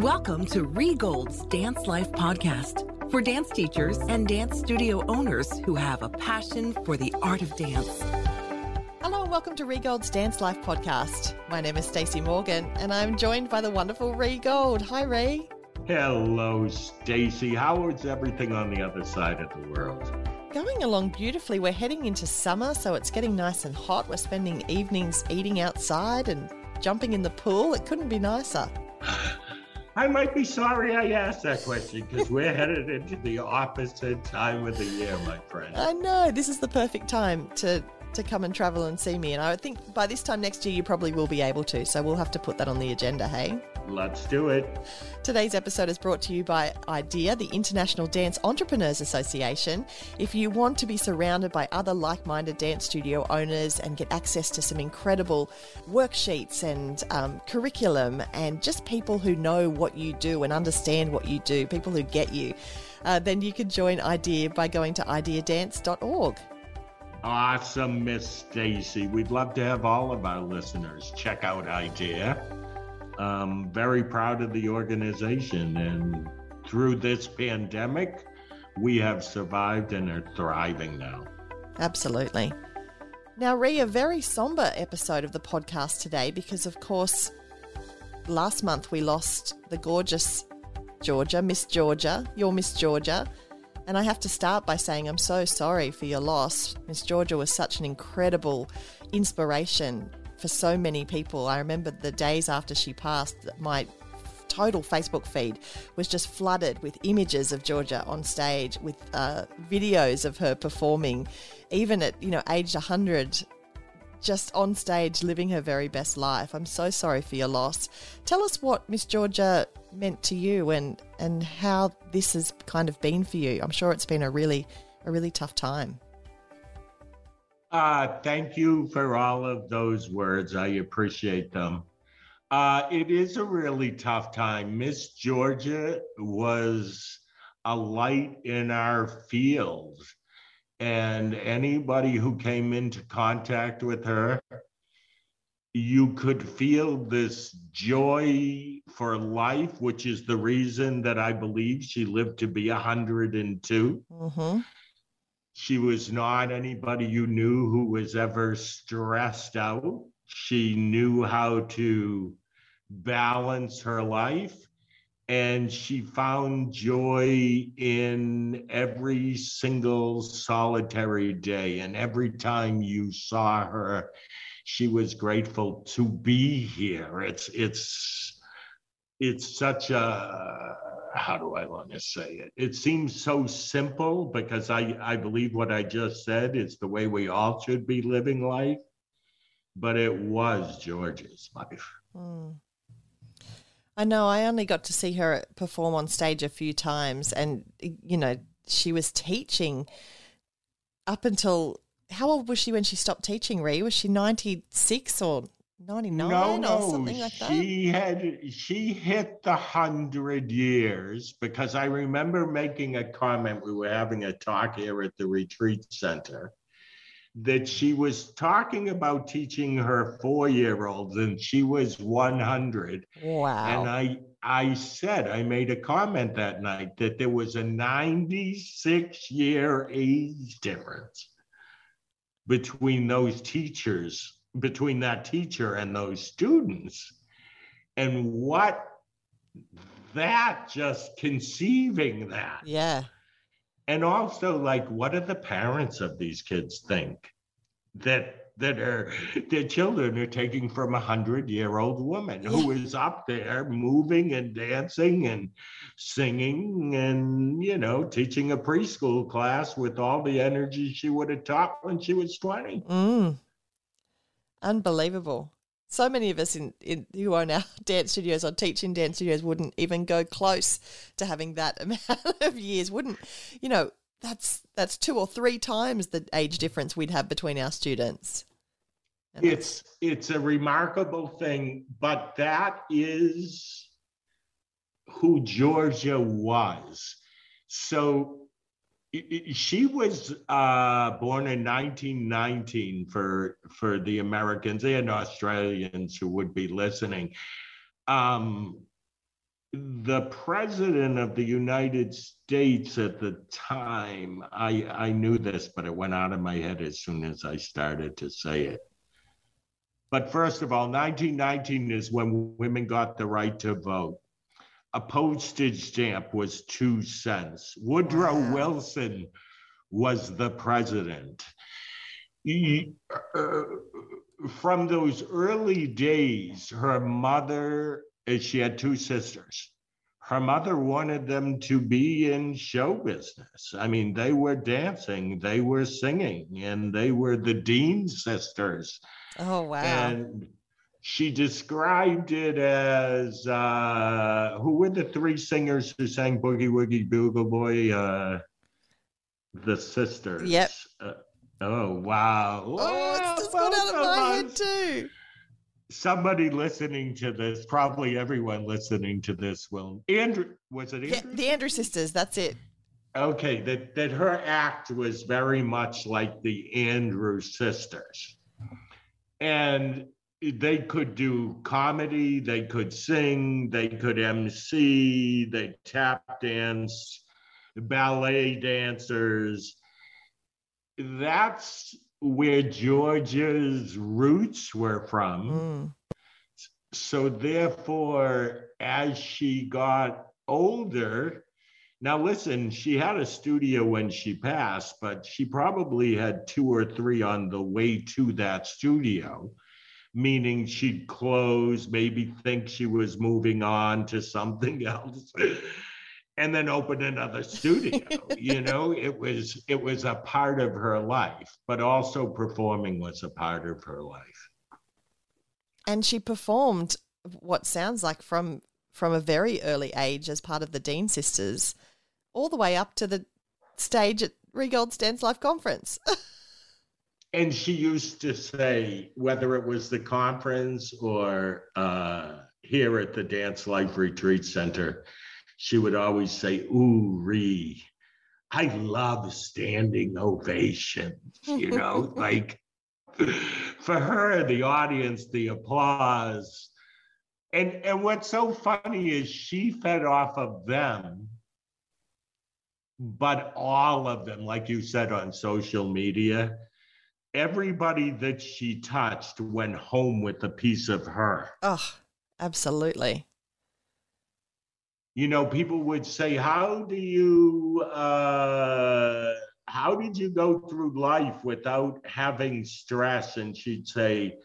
Welcome to Rhee Gold's Dance Life Podcast for dance teachers and dance studio owners who have a passion for the art of dance. Hello and welcome to Rhee Gold's Dance Life Podcast. My name is Stacey Morgan and I'm joined by the wonderful Rhee Gold. Hi, Rhee. Hello, Stacey. How is everything on the other side of the world? Going along beautifully. We're heading into summer, so it's getting nice and hot. We're spending evenings eating outside and jumping in the pool. It couldn't be nicer. I might be sorry I asked that question because we're headed into the opposite time of the year, my friend. I know. This is the perfect time to come and travel and see me. And I think by this time next year, you probably will be able to. So we'll have to put that on the agenda, hey? Let's do it. Today's episode is brought to you by IDEA, the International Dance Entrepreneurs Association. If you want to be surrounded by other like-minded dance studio owners and get access to some incredible worksheets and curriculum and just people who know what you do and understand what you do, people who get you, then you can join IDEA by going to ideadance.org. Awesome, Miss Stacey. We'd love to have all of our listeners check out IDEA. Very proud of the organization, and through this pandemic, we have survived and are thriving now. Absolutely. Now, Rhee, a very somber episode of the podcast today because, of course, last month we lost the gorgeous Georgia, Miss Georgia, your Miss Georgia. And I have to start by saying I'm so sorry for your loss. Miss Georgia was such an incredible inspiration for so many people. I remember the days after she passed, my total Facebook feed was just flooded with images of Georgia on stage, with videos of her performing, even at aged 100, just on stage living her very best life. I'm so sorry for your loss. Tell us what Miss Georgia meant to you and how this has kind of been for you. I'm sure it's been a really tough time. Thank you for all of those words. I appreciate them. It is a really tough time. Miss Georgia was a light in our field, and anybody who came into contact with her, you could feel this joy for life, which is the reason that I believe she lived to be 102. Mm-hmm. She was not anybody you knew who was ever stressed out. She knew how to balance her life, and she found joy in every single solitary day. And every time you saw her, she was grateful to be here. It's such a, how do I want to say it? It seems so simple because I believe what I just said is the way we all should be living life, but it was Georgia's life. Mm. I know. I only got to see her perform on stage a few times, and, she was teaching up until... How old was she when she stopped teaching, Rhee? Was she 96 or 99 or something like that? She hit the 100 years because I remember making a comment. We were having a talk here at the retreat center that she was talking about teaching her 4-year-olds, and she was 100. Wow. And I said, I made a comment that night that there was a 96-year age difference between that teacher and those students. And what that, just conceiving that. Yeah. And also, what do the parents of these kids think that their children are taking from 100-year-old woman who is up there moving and dancing and singing and, teaching a preschool class with all the energy she would have taught when she was 20. Mm. Unbelievable. So many of us who own our dance studios or teach in dance studios wouldn't even go close to having that amount of years, that's 2 or 3 times the age difference we'd have between our students. And it's a remarkable thing, but that is who Georgia was. So she was born in 1919 for the Americans and Australians who would be listening. the president of the United States at the time, I knew this, but it went out of my head as soon as I started to say it. But first of all, 1919 is when women got the right to vote. A postage stamp was 2 cents. Woodrow Wilson was the president. From those early days, her mother, she had 2 sisters. Her mother wanted them to be in show business. I mean, they were dancing, they were singing, and they were the Dean sisters. Oh, wow. And she described it as, who were the 3 singers who sang Boogie Woogie Bugle Boy? The sisters. Yep. Oh, wow. Oh, it's just gone out of my head too. Somebody listening to this, probably everyone listening to this will, was it Andrew? Yeah, the Andrews Sisters, that's it. Okay, that her act was very much like the Andrews Sisters. And they could do comedy, they could sing, they could MC, they tap dance, ballet dancers. That's where Georgia's roots were from. Mm. So therefore, as she got older, now listen, she had a studio when she passed, but she probably had 2 or 3 on the way to that studio, meaning she'd close, maybe think she was moving on to something else. And then open another studio, you know, it was a part of her life, but also performing was a part of her life. And she performed what sounds like from a very early age as part of the Dean Sisters, all the way up to the stage at Rhee Gold's Dance Life Conference. And she used to say, whether it was the conference or here at the Dance Life Retreat Center, she would always say, "Ooh, Rhee, I love standing ovations." You know, like for her, the audience, the applause. And what's so funny is she fed off of them, but all of them, like you said, on social media, everybody that she touched went home with a piece of her. Oh, absolutely. You know, people would say, how did you go through life without having stress? And she'd say,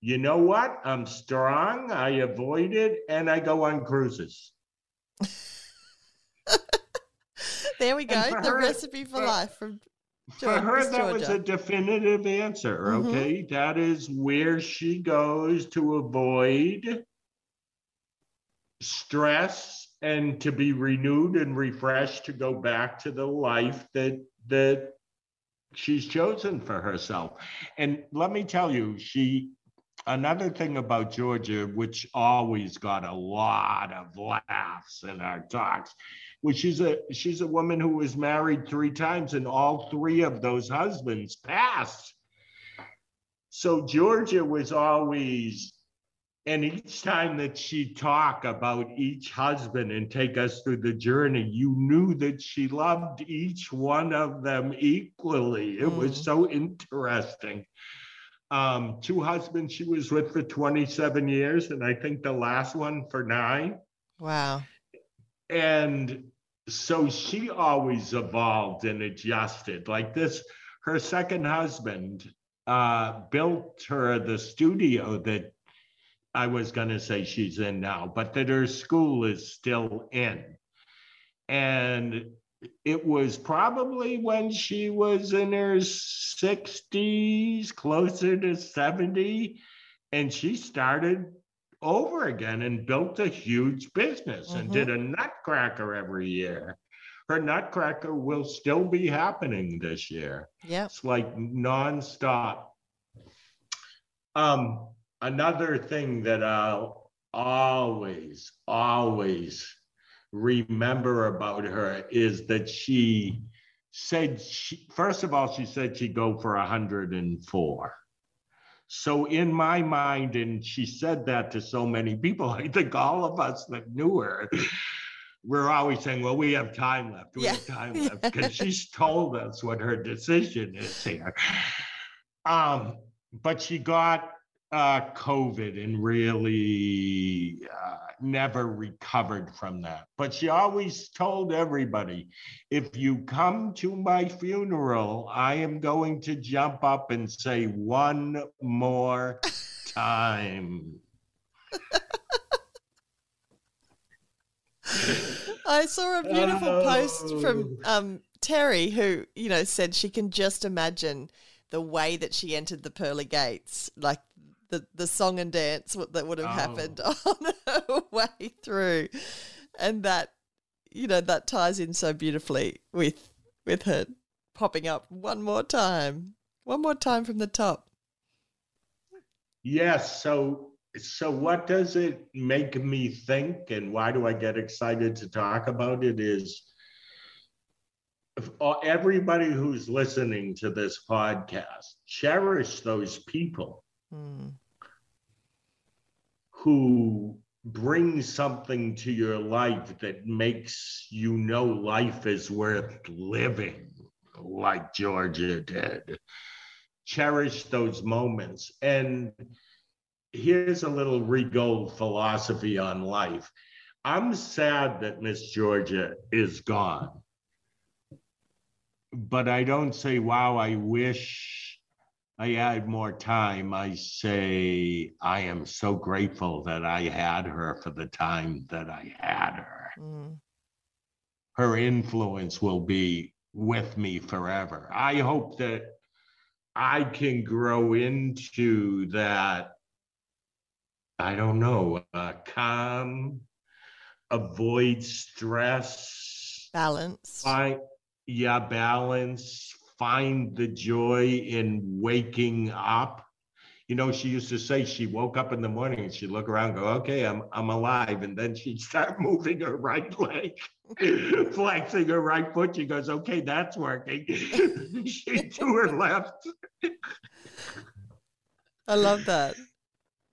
you know what? I'm strong. I avoid it. And I go on cruises. There we go. The recipe for life. For her, that was a definitive answer. Okay. Mm-hmm. That is where she goes to avoid stress and to be renewed and refreshed to go back to the life that she's chosen for herself. And let me tell you, another thing about Georgia, which always got a lot of laughs in our talks, was she's a woman who was married 3 times and all 3 of those husbands passed. So Georgia was always, and each time that she talked about each husband and take us through the journey, you knew that she loved each one of them equally. It was so interesting. 2 husbands she was with for 27 years, and I think the last one for 9. Wow. And so she always evolved and adjusted. Like this, her second husband built her the studio that I was going to say she's in now, but that her school is still in. And it was probably when she was in her 60s, closer to 70, and she started over again and built a huge business and did a nutcracker every year. Her nutcracker will still be happening this year. Yeah, it's like nonstop. Another thing that I'll always remember about her is that she said, first of all, she said she'd go for 104. So in my mind, and she said that to so many people, I think all of us that knew her, we're always saying, well, we have time left. We have time left, because she's told us what her decision is here. But she got COVID and really never recovered from that. But she always told everybody, if you come to my funeral, I am going to jump up and say one more time. I saw a beautiful post from Terry, who, you know, said she can just imagine the way that she entered the pearly gates, like the song and dance that would have happened on her way through. And that, you know, that ties in so beautifully with her popping up one more time from the top. Yes. So what does it make me think, and why do I get excited to talk about it, is everybody who's listening to this podcast, cherish those people who bring something to your life that makes you know life is worth living, like Georgia did. Cherish those moments. And here's a little Rhee Gold philosophy on life. I'm sad that Miss Georgia is gone, but I don't say, wow, I wish I had more time. I say, I am so grateful that I had her for the time that I had her. Her influence will be with me forever. I hope that I can grow into that, I don't know, calm, avoid stress. Balance. Balance. Find the joy in waking up. You know, she used to say she woke up in the morning and she'd look around and go, okay, I'm alive. And then she'd start moving her right leg, flexing her right foot. She goes, okay, that's working. She'd do her left. I love that.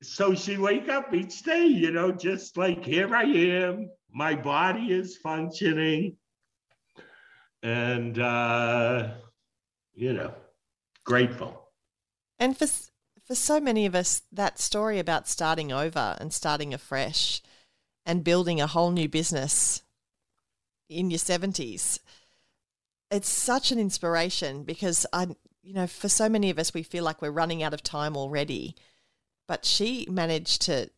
So she wake up each day, you know, just like, here I am, my body is functioning, and, you know, grateful. And for so many of us, that story about starting over and starting afresh and building a whole new business in your 70s, it's such an inspiration, because you know, for so many of us, we feel like we're running out of time already. But she managed to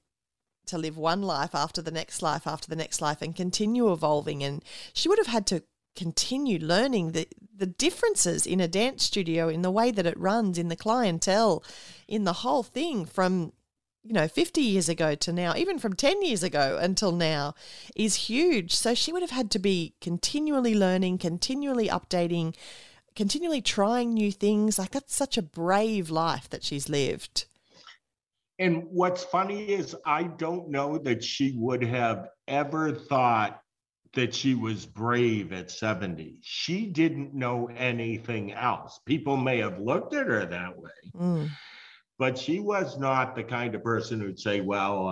live one life after the next life after the next life and continue evolving. And she would have had to continue learning the differences in a dance studio, in the way that it runs, in the clientele, in the whole thing, from, you know, 50 years ago to now, even from 10 years ago until now, is huge. So she would have had to be continually learning, continually updating, continually trying new things. Like, that's such a brave life that she's lived. And what's funny is, I don't know that she would have ever thought that she was brave at 70. She didn't know anything else. People may have looked at her that way, but she was not the kind of person who'd say, well,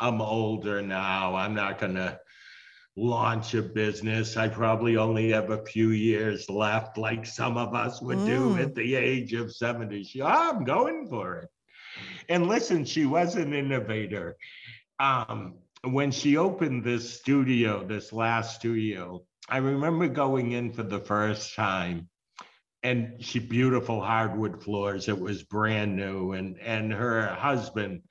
I'm older now, I'm not going to launch a business. I probably only have a few years left, like some of us would do at the age of 70. I'm going for it. And listen, she was an innovator. When she opened this studio, this last studio, I remember going in for the first time, and she beautiful hardwood floors. It was brand new. And her husband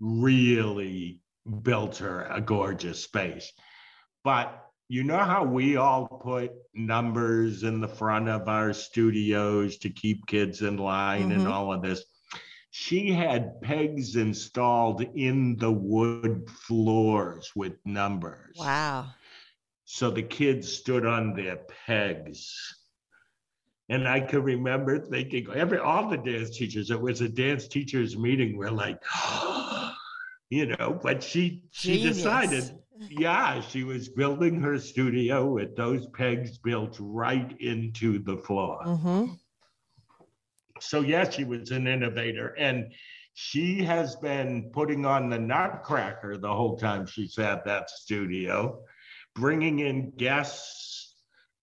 really built her a gorgeous space. But you know how we all put numbers in the front of our studios to keep kids in line and all of this? She had pegs installed in the wood floors with numbers. Wow. So the kids stood on their pegs. And I can remember thinking, all the dance teachers, it was a dance teachers meeting, were like, you know, but she decided, she was building her studio with those pegs built right into the floor. So yes, she was an innovator, and She has been putting on the Nutcracker the whole time she's at that studio, bringing in guests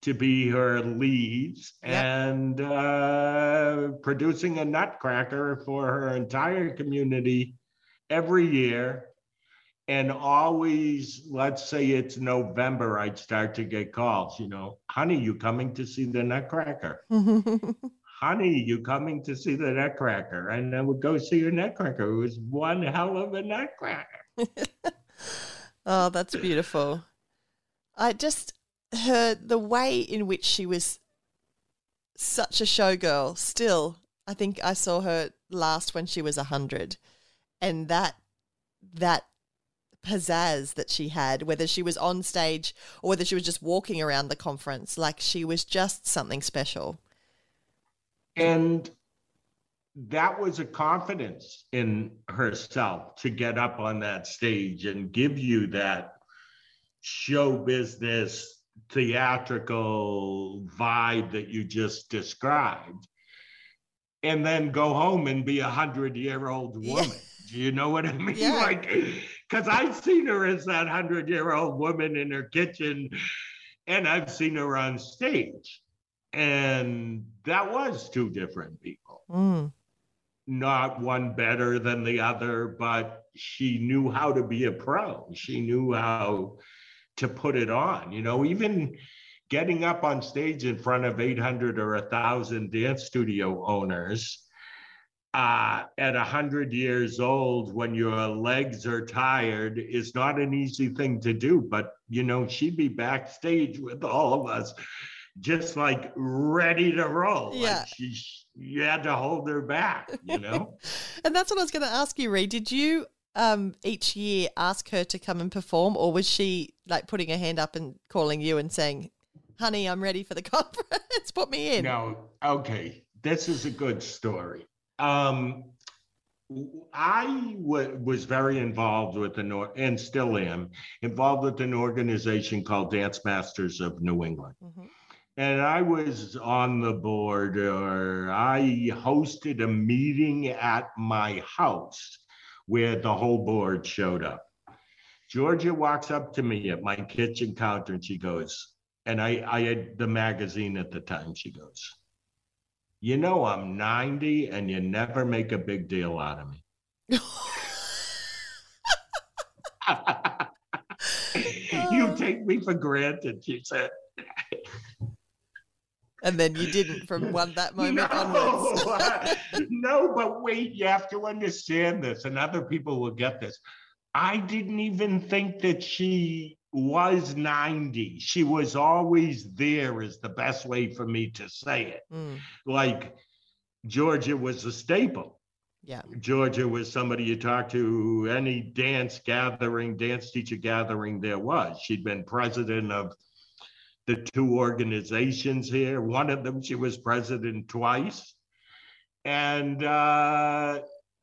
to be her leads, and producing a Nutcracker for her entire community every year. And always, let's say it's November, I'd start to get calls, you know, honey, you coming to see the Nutcracker? Honey, you coming to see the Nutcracker? And I would go see your Nutcracker. It was one hell of a Nutcracker. Oh, that's beautiful. I just heard the way in which she was such a showgirl still. I think I saw her last when she was 100. And that pizzazz that she had, whether she was on stage or whether she was just walking around the conference, like she was just something special. And that was a confidence in herself to get up on that stage and give you that show business, theatrical vibe that you just described, and then go home and be 100-year-old woman. Yeah. Do you know what I mean? Yeah. Like, because I've seen her as that 100-year-old woman in her kitchen, and I've seen her on stage. And that was two different people. Mm. Not one better than the other, but she knew how to be a pro. She knew how to put it on. You know, even getting up on stage in front of 800 or 1,000 dance studio owners at 100 years old, when your legs are tired, is not an easy thing to do. But, you know, she'd be backstage with all of us, just like ready to roll. Yeah. Like you had to hold her back, you know? And that's what I was going to ask you, Rhee. Did you each year ask her to come and perform, or was she like putting her hand up and calling you and saying, honey, I'm ready for the conference, put me in? No. Okay. This is a good story. I was very involved with and still am involved with an organization called Dance Masters of New England. Mm-hmm. And I was on the board, or I hosted a meeting at my house where the whole board showed up. Georgia walks up to me at my kitchen counter and she goes, and I had the magazine at the time, she goes, you know, I'm 90 and you never make a big deal out of me. You take me for granted, she said. And then you didn't from that moment onwards. No, but wait, you have to understand this, and other people will get this. I didn't even think that she was 90. She was always there, is the best way for me to say it. Mm. Like, Georgia was a staple. Yeah. Georgia was somebody you talked to, any dance teacher gathering there was. She'd been president of the two organizations here. One of them, she was president twice. And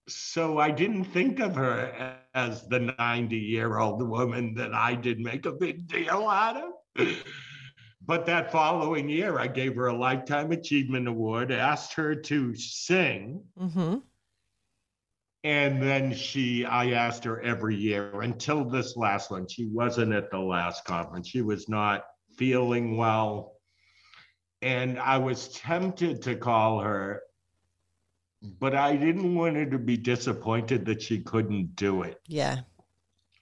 so I didn't think of her as the 90-year-old woman that I did make a big deal out of. But that following year, I gave her a Lifetime Achievement Award, asked her to sing. Mm-hmm. And then I asked her every year until this last one. She wasn't at the last conference. She was not feeling well. And I was tempted to call her, but I didn't want her to be disappointed that she couldn't do it. Yeah.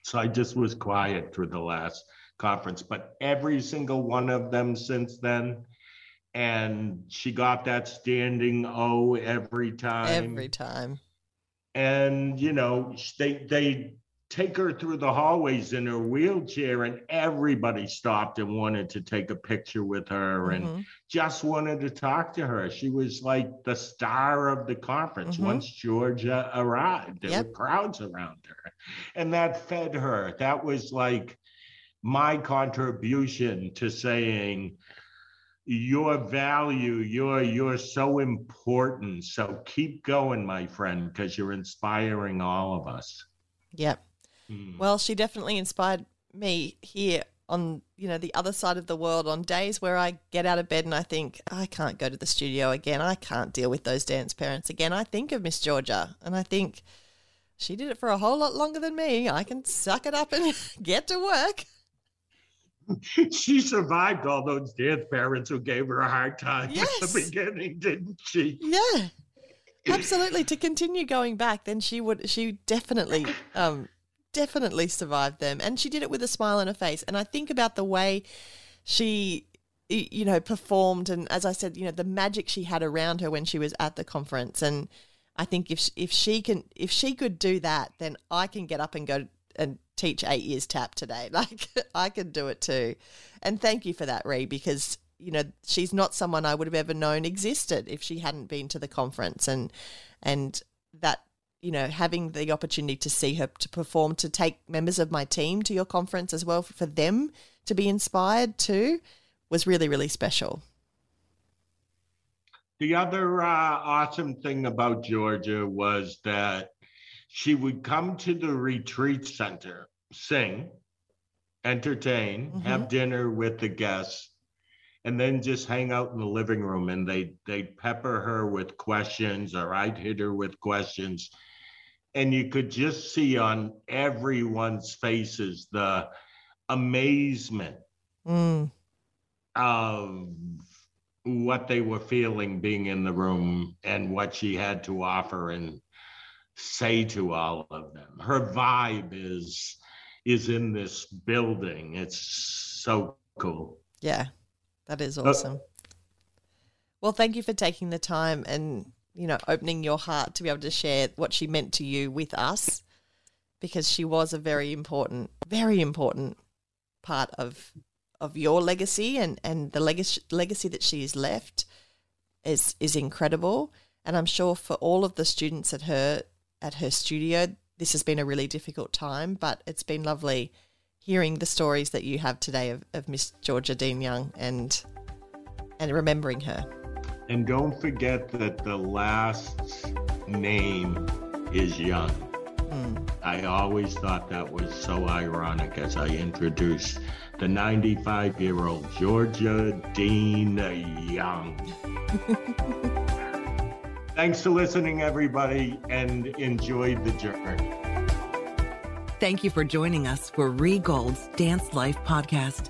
So I just was quiet through the last conference, but every single one of them since then. And she got that standing O every time. Every time. And, you know, they take her through the hallways in her wheelchair, and everybody stopped and wanted to take a picture with her and just wanted to talk to her. She was like the star of the conference. Mm-hmm. Once Georgia arrived, there were crowds around her, and that fed her. That was like my contribution to saying, your value, you're so important. So keep going, my friend, because you're inspiring all of us. Yep. Well, she definitely inspired me here on, you know, the other side of the world, on days where I get out of bed and I think, I can't go to the studio again, I can't deal with those dance parents again, I think of Miss Georgia and I think, she did it for a whole lot longer than me. I can suck it up and get to work. She survived all those dance parents who gave her a hard time at the beginning, didn't she? Yeah, absolutely. To continue going back, then she definitely, definitely survived them. And she did it with a smile on her face. And I think about the way she, you know, performed. And as I said, you know, the magic she had around her when she was at the conference. And I think if she could do that, then I can get up and go and teach 8 years tap today. Like, I can do it too. And thank you for that, Rhee, because, you know, she's not someone I would have ever known existed if she hadn't been to the conference, and that, you know, having the opportunity to see her to perform, to take members of my team to your conference as well, for them to be inspired too, was really, really special. The other awesome thing about Georgia was that she would come to the retreat center, sing, entertain, have dinner with the guests, and then just hang out in the living room. And they'd pepper her with questions, or I'd hit her with questions. And you could just see on everyone's faces the amazement of what they were feeling being in the room and what she had to offer and say to all of them. Her vibe is in this building. It's so cool. Yeah, that is awesome. Well, thank you for taking the time and, you know, opening your heart to be able to share what she meant to you with us, because she was a very important part of your legacy, and the legacy that she has left is incredible. And I'm sure for all of the students at her studio, this has been a really difficult time, but it's been lovely hearing the stories that you have today of Miss Georgia Dean Young and remembering her. And don't forget that the last name is Young. I always thought that was so ironic as I introduced the 95-year-old Georgia Dean Young. Thanks for listening, everybody, and enjoy the journey. Thank you for joining us for Rhee Gold's Dance Life podcast.